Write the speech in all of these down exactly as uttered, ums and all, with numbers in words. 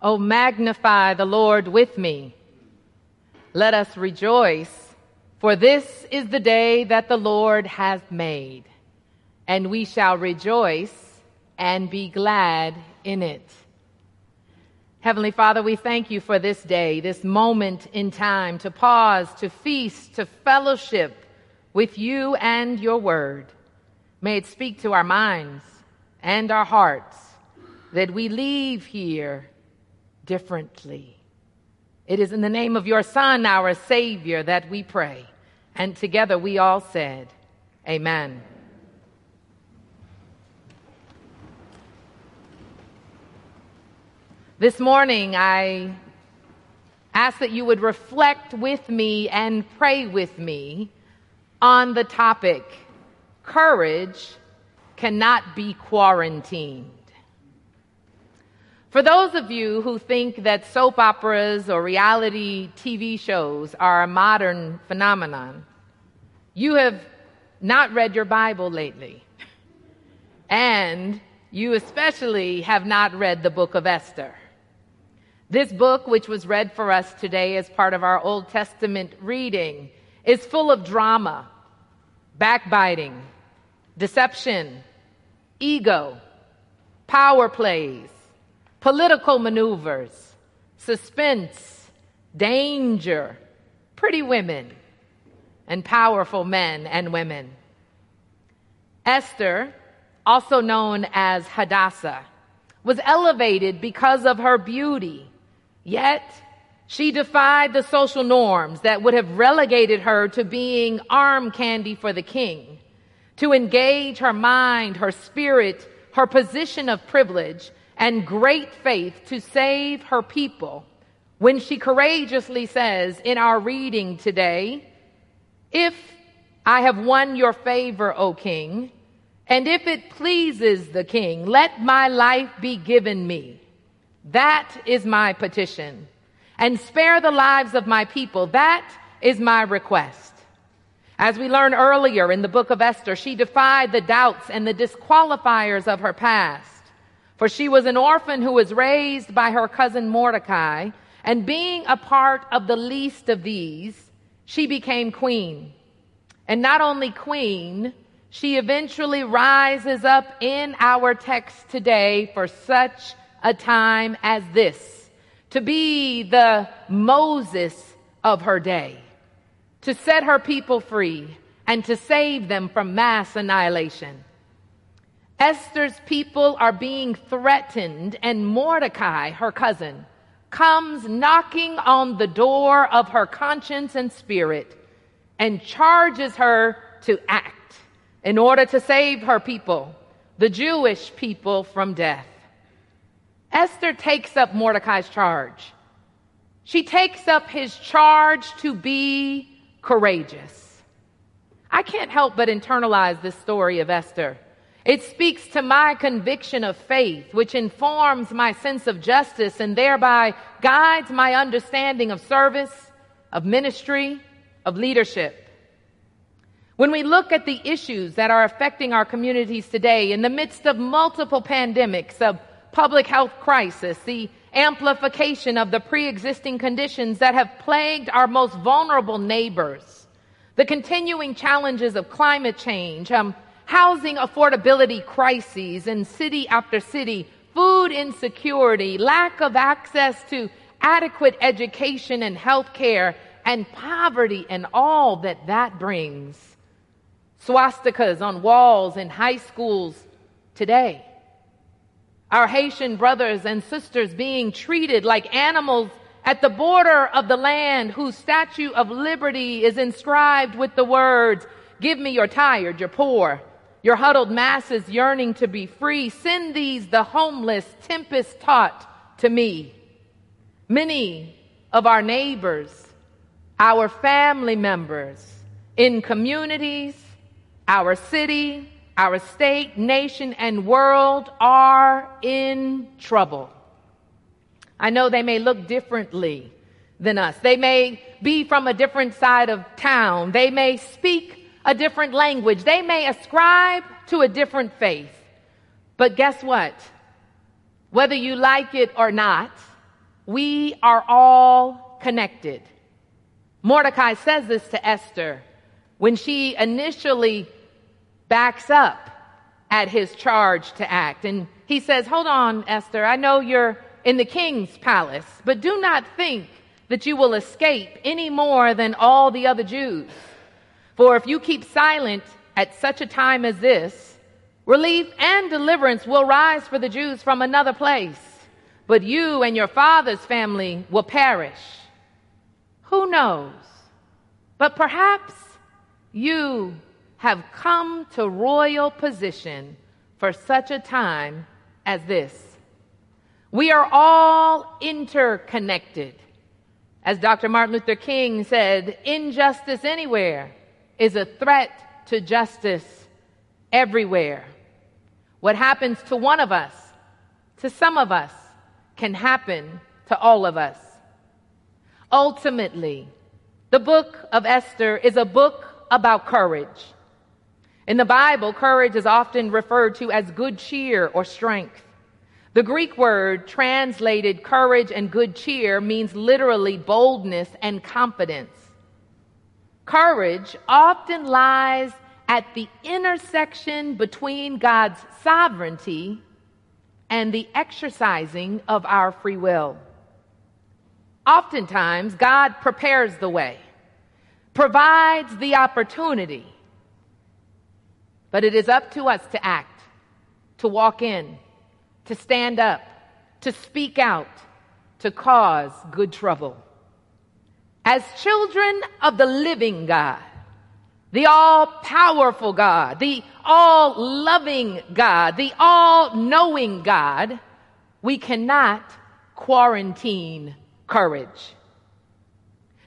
Oh, magnify the Lord with me. Let us rejoice, for this is the day that the Lord has made, and we shall rejoice and be glad in it. Heavenly Father, we thank you for this day, this moment in time to pause, to feast, to fellowship with you and your word. May it speak to our minds and our hearts that we leave here differently. It is in the name of your Son, our Savior, that we pray. And together we all said, Amen. This morning, I ask that you would reflect with me and pray with me on the topic, courage cannot be quarantined. For those of you who think that soap operas or reality T V shows are a modern phenomenon, you have not read your Bible lately. And you especially have not read the book of Esther. This book, which was read for us today as part of our Old Testament reading, is full of drama, backbiting, deception, ego, power plays, political maneuvers, suspense, danger, pretty women, and powerful men and women. Esther, also known as Hadassah, was elevated because of her beauty, yet she defied the social norms that would have relegated her to being arm candy for the king, to engage her mind, her spirit, her position of privilege, and great faith to save her people when she courageously says in our reading today, "If I have won your favor, O king, and if it pleases the king, let my life be given me. That is my petition. And spare the lives of my people. That is my request." As we learn earlier in the book of Esther, she defied the doubts and the disqualifiers of her past. For she was an orphan who was raised by her cousin Mordecai, and being a part of the least of these, she became queen. And not only queen, she eventually rises up in our text today for such a time as this, to be the Moses of her day, to set her people free and to save them from mass annihilation. Esther's people are being threatened, and Mordecai, her cousin, comes knocking on the door of her conscience and spirit and charges her to act in order to save her people, the Jewish people, from death. Esther takes up Mordecai's charge. She takes up his charge to be courageous. I can't help but internalize this story of Esther. It speaks to my conviction of faith, which informs my sense of justice and thereby guides my understanding of service, of ministry, of leadership. When we look at the issues that are affecting our communities today, in the midst of multiple pandemics, of public health crisis, the amplification of the pre-existing conditions that have plagued our most vulnerable neighbors, the continuing challenges of climate change, um, housing affordability crises in city after city, food insecurity, lack of access to adequate education and health care, and poverty and all that that brings. Swastikas on walls in high schools today. Our Haitian brothers and sisters being treated like animals at the border of the land whose Statue of Liberty is inscribed with the words, "Give me your tired, your poor, your huddled masses yearning to be free. Send these, the homeless, tempest taught to me." Many of our neighbors, our family members, in communities, our city, our state, nation, and world are in trouble. I know they may look differently than us. They may be from a different side of town. They may speak a different language. They may ascribe to a different faith. But guess what? Whether you like it or not, We are all connected. Mordecai says this to Esther when she initially backs up at his charge to act. And he says, hold on, Esther, I know you're in the king's palace, but do not think that you will escape any more than all the other Jews. For if you keep silent at such a time as this, relief and deliverance will rise for the Jews from another place, but you and your father's family will perish. Who knows? But perhaps you have come to royal position for such a time as this. We are all interconnected. As Doctor Martin Luther King said, injustice anywhere is a threat to justice everywhere. What happens to one of us, to some of us, can happen to all of us. Ultimately, the book of Esther is a book about courage. In the Bible, courage is often referred to as good cheer or strength. The Greek word translated courage and good cheer means literally boldness and confidence. Courage often lies at the intersection between God's sovereignty and the exercising of our free will. Oftentimes, God prepares the way, provides the opportunity, but it is up to us to act, to walk in, to stand up, to speak out, to cause good trouble. As children of the living God, the all-powerful God, the all-loving God, the all-knowing God, we cannot quarantine courage.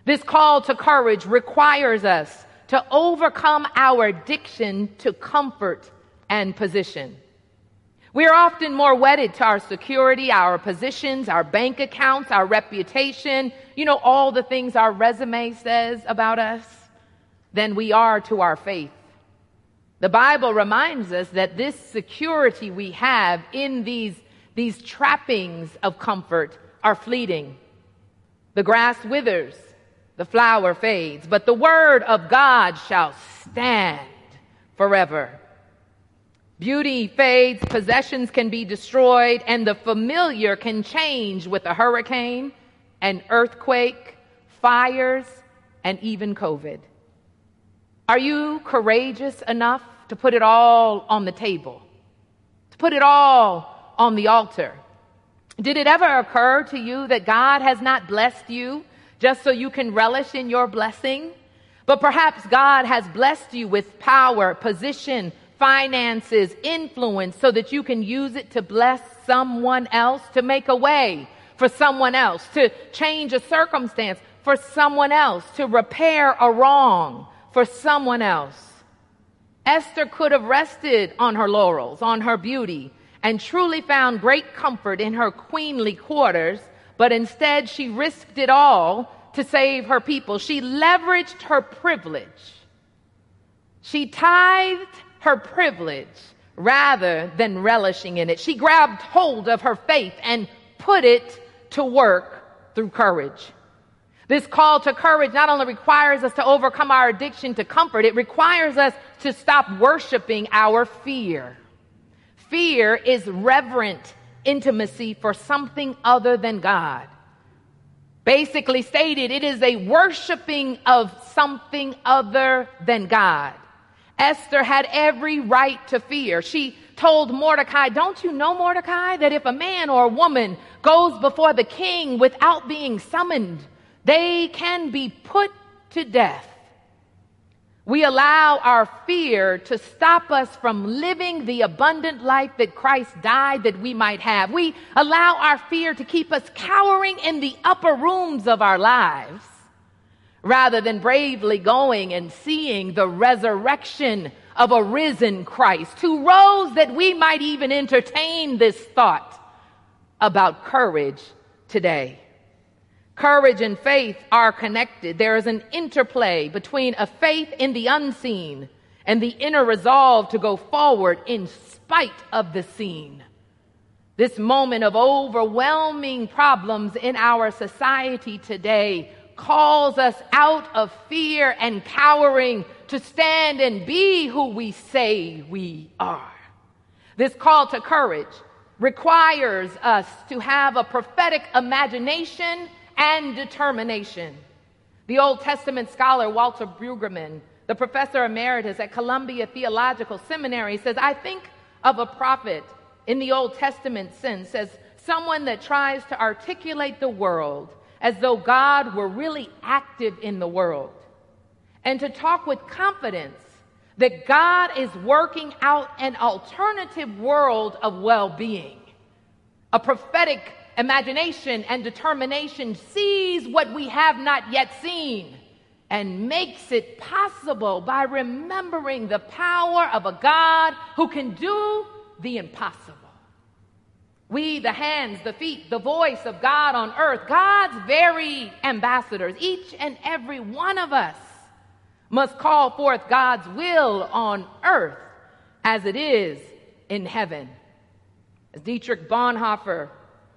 This call to courage requires us to overcome our addiction to comfort and position. We are often more wedded to our security, our positions, our bank accounts, our reputation, you know, all the things our resume says about us, than we are to our faith. The Bible reminds us that this security we have in these, these trappings of comfort are fleeting. The grass withers, the flower fades, but the word of God shall stand forever. Beauty fades, possessions can be destroyed, and the familiar can change with a hurricane, an earthquake, fires, and even COVID. Are you courageous enough to put it all on the table, to put it all on the altar? Did it ever occur to you that God has not blessed you just so you can relish in your blessing? But perhaps God has blessed you with power, position, finances, influence, so that you can use it to bless someone else, to make a way for someone else, to change a circumstance for someone else, to repair a wrong for someone else. Esther could have rested on her laurels, on her beauty, and truly found great comfort in her queenly quarters, but instead she risked it all to save her people. She leveraged her privilege. She tithed her privilege rather than relishing in it. She grabbed hold of her faith and put it to work through courage. This call to courage not only requires us to overcome our addiction to comfort, it requires us to stop worshiping our fear. Fear is reverent intimacy for something other than God. Basically stated, it is a worshiping of something other than God. Esther had every right to fear. She told Mordecai, don't you know, Mordecai, that if a man or a woman goes before the king without being summoned, they can be put to death? We allow our fear to stop us from living the abundant life that Christ died that we might have. We allow our fear to keep us cowering in the upper rooms of our lives rather than bravely going and seeing the resurrection of a risen Christ who rose that we might even entertain this thought about courage today. Courage and faith are connected. There is an interplay between a faith in the unseen and the inner resolve to go forward in spite of the seen. This moment of overwhelming problems in our society today calls us out of fear and cowering to stand and be who we say we are. This call to courage requires us to have a prophetic imagination and determination. The Old Testament scholar Walter Brueggemann, the professor emeritus at Columbia Theological Seminary, says, I think of a prophet in the Old Testament sense as someone that tries to articulate the world as though God were really active in the world, and to talk with confidence that God is working out an alternative world of well-being. A prophetic imagination and determination sees what we have not yet seen and makes it possible by remembering the power of a God who can do the impossible. We, the hands, the feet, the voice of God on earth, God's very ambassadors, each and every one of us, must call forth God's will on earth as it is in heaven. As Dietrich Bonhoeffer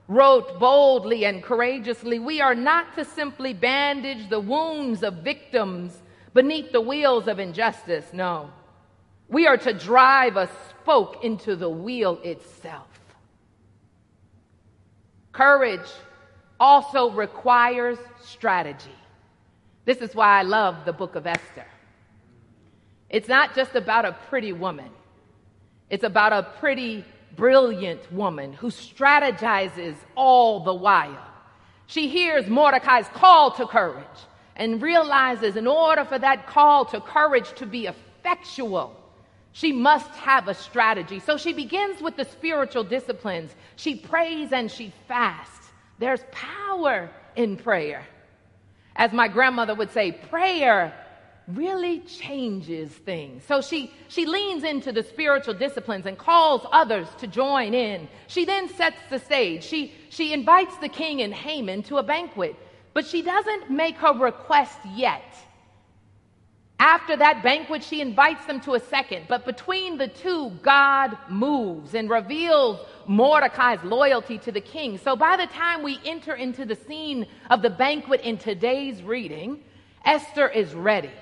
wrote boldly and courageously, we are not to simply bandage the wounds of victims beneath the wheels of injustice, no. We are to drive a spoke into the wheel itself. Courage also requires strategy. This is why I love the book of Esther. It's not just about a pretty woman. It's about a pretty, brilliant woman who strategizes all the while. She hears Mordecai's call to courage and realizes in order for that call to courage to be effectual, she must have a strategy. So she begins with the spiritual disciplines. She prays and she fasts. There's power in prayer. As my grandmother would say, prayer really changes things. So she, she leans into the spiritual disciplines and calls others to join in. She then sets the stage. She, she invites the king and Haman to a banquet, but she doesn't make her request yet. After that banquet, she invites them to a second, but between the two, God moves and reveals Mordecai's loyalty to the king. So by the time we enter into the scene of the banquet in today's reading, Esther is ready.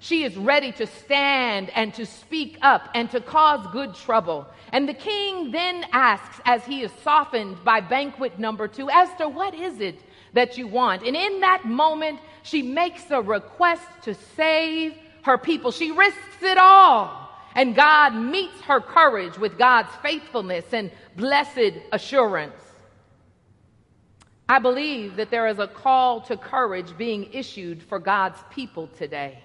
She is ready to stand and to speak up and to cause good trouble. And the king then asks, as he is softened by banquet number two, Esther, what is it that you want? And in that moment, she makes a request to save her people. She risks it all. And God meets her courage with God's faithfulness and blessed assurance. I believe that there is a call to courage being issued for God's people today.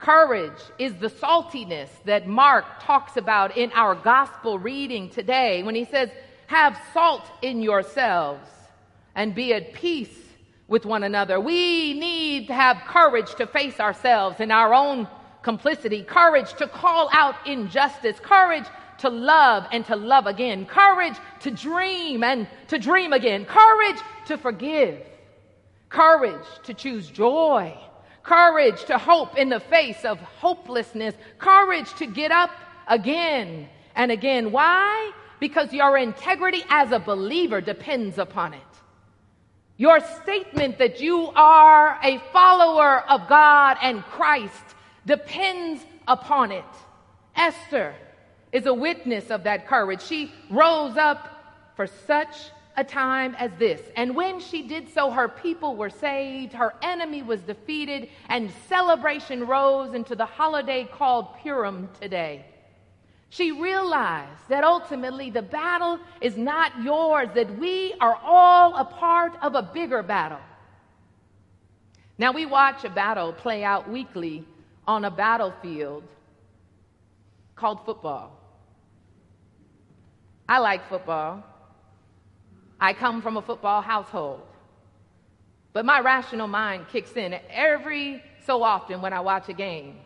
Courage is the saltiness that Mark talks about in our gospel reading today when he says, have salt in yourselves and be at peace with one another. We need to have courage to face ourselves and our own complicity, courage to call out injustice, courage to love and to love again, courage to dream and to dream again, courage to forgive, courage to choose joy, courage to hope in the face of hopelessness, courage to get up again and again. Why? Because your integrity as a believer depends upon it. Your statement that you are a follower of God and Christ depends upon it. Esther is a witness of that courage. She rose up for such a time as this. And when she did so, her people were saved, her enemy was defeated, and celebration rose into the holiday called Purim today. She realized that ultimately the battle is not yours, that we are all a part of a bigger battle. Now we watch a battle play out weekly on a battlefield called football. I like football. I come from a football household. But my rational mind kicks in every so often when I watch a game.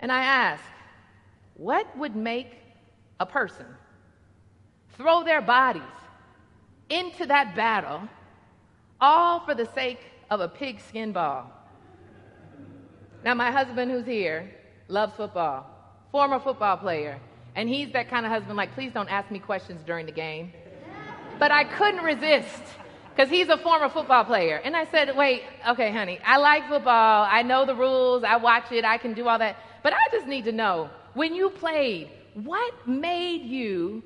And I ask, what would make a person throw their bodies into that battle all for the sake of a pigskin ball? Now, my husband, who's here, loves football, former football player, And he's that kind of husband, like, please don't ask me questions during the game. But I couldn't resist, because he's a former football player. And I said, wait, okay, honey, I like football. I know the rules. I watch it. I can do all that. But I just need to know, when you played, what made you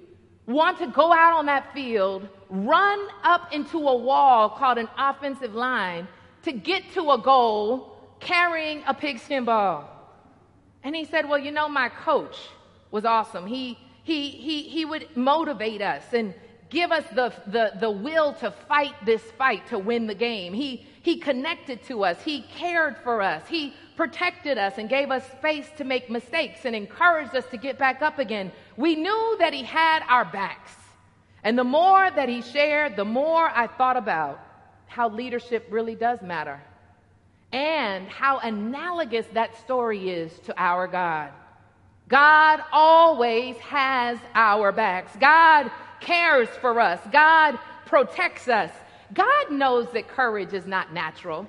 want to go out on that field, run up into a wall called an offensive line to get to a goal carrying a pigskin ball? And he said, well, you know, my coach was awesome. He he he he would motivate us and give us the the the will to fight this fight to win the game. He he connected to us. He cared for us. He protected us and gave us space to make mistakes and encouraged us to get back up again. We knew that he had our backs. And the more that he shared, the more I thought about how leadership really does matter and how analogous that story is to our God. God always has our backs. God cares for us. God protects us. God knows that courage is not natural.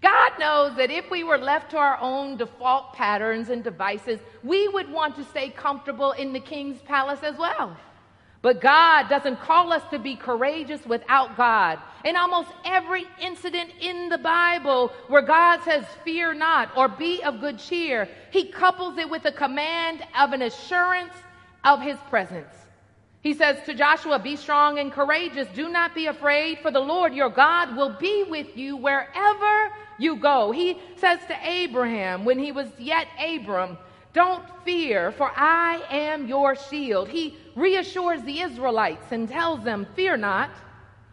God knows that if we were left to our own default patterns and devices, we would want to stay comfortable in the king's palace as well. But God doesn't call us to be courageous without God. In almost every incident in the Bible where God says, fear not, or be of good cheer, he couples it with a command of an assurance of his presence. He says to Joshua, be strong and courageous. Do not be afraid, for the Lord your God will be with you wherever you go. He says to Abraham, when he was yet Abram, don't fear, for I am your shield. He reassures the Israelites and tells them, fear not,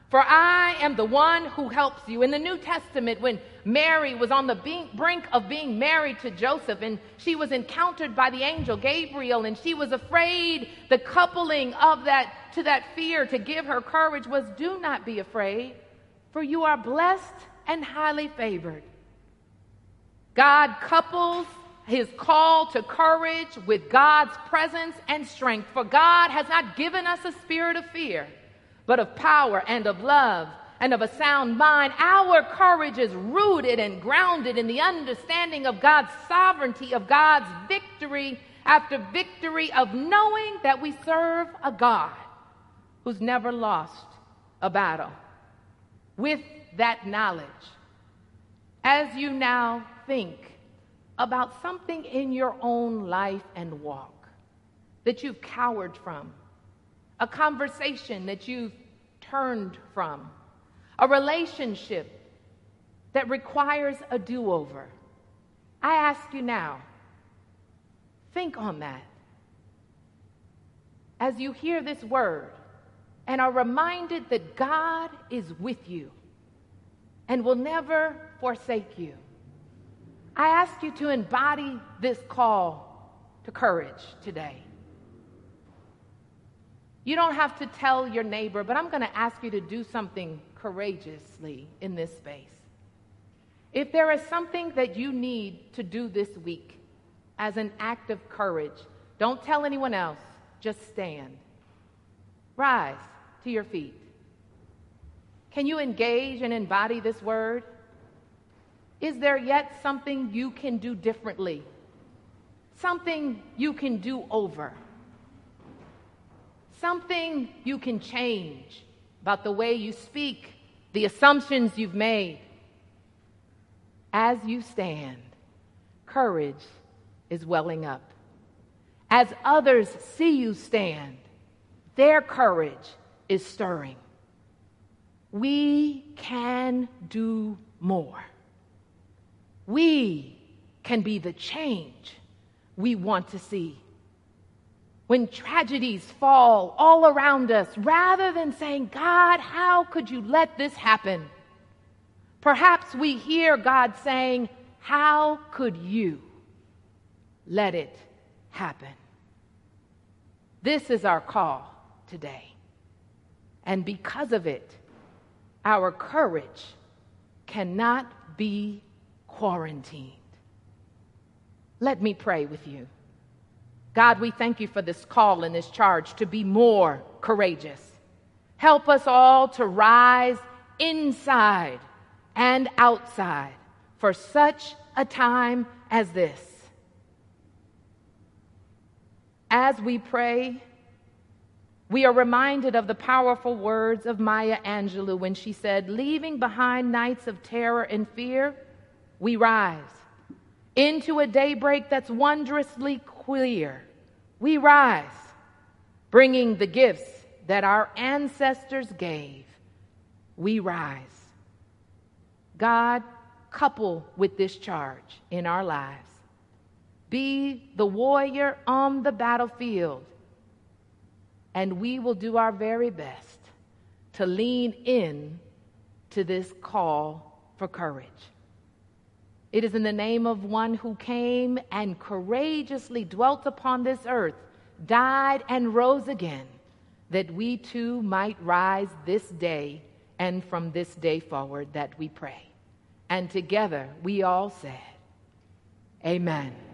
for I am the one who helps you. In the New Testament, when Mary was on the brink of being married to Joseph, and she was encountered by the angel Gabriel, and she was afraid, the coupling of that to that fear to give her courage was, do not be afraid, for you are blessed and highly favored. God couples his call to courage with God's presence and strength. For God has not given us a spirit of fear, but of power and of love and of a sound mind. Our courage is rooted and grounded in the understanding of God's sovereignty, of God's victory after victory, of knowing that we serve a God who's never lost a battle. With that knowledge, as you now think about something in your own life and walk that you've cowered from, a conversation that you've turned from, a relationship that requires a do-over, I ask you now, think on that. As you hear this word and are reminded that God is with you and will never forsake you, I ask you to embody this call to courage today. You don't have to tell your neighbor, but I'm going to ask you to do something courageously in this space. If there is something that you need to do this week as an act of courage, don't tell anyone else, just stand. Rise to your feet. Can you engage and embody this word? Is there yet something you can do differently? Something you can do over? Something you can change about the way you speak, the assumptions you've made? As you stand, courage is welling up. As others see you stand, their courage is stirring. We can do more. We can be the change we want to see. When tragedies fall all around us, rather than saying, God, how could you let this happen? Perhaps we hear God saying, how could you let it happen? This is our call today. And because of it, our courage cannot be quarantined. Let me pray with you. God, we thank you for this call and this charge to be more courageous. Help us all to rise inside and outside for such a time as this. As we pray, we are reminded of the powerful words of Maya Angelou when she said, leaving behind nights of terror and fear, we rise into a daybreak that's wondrously clear. We rise, bringing the gifts that our ancestors gave. We rise. God, couple with this charge in our lives. Be the warrior on the battlefield, and we will do our very best to lean in to this call for courage. It is in the name of one who came and courageously dwelt upon this earth, died and rose again, that we too might rise this day and from this day forward, that we pray. And together we all said, Amen.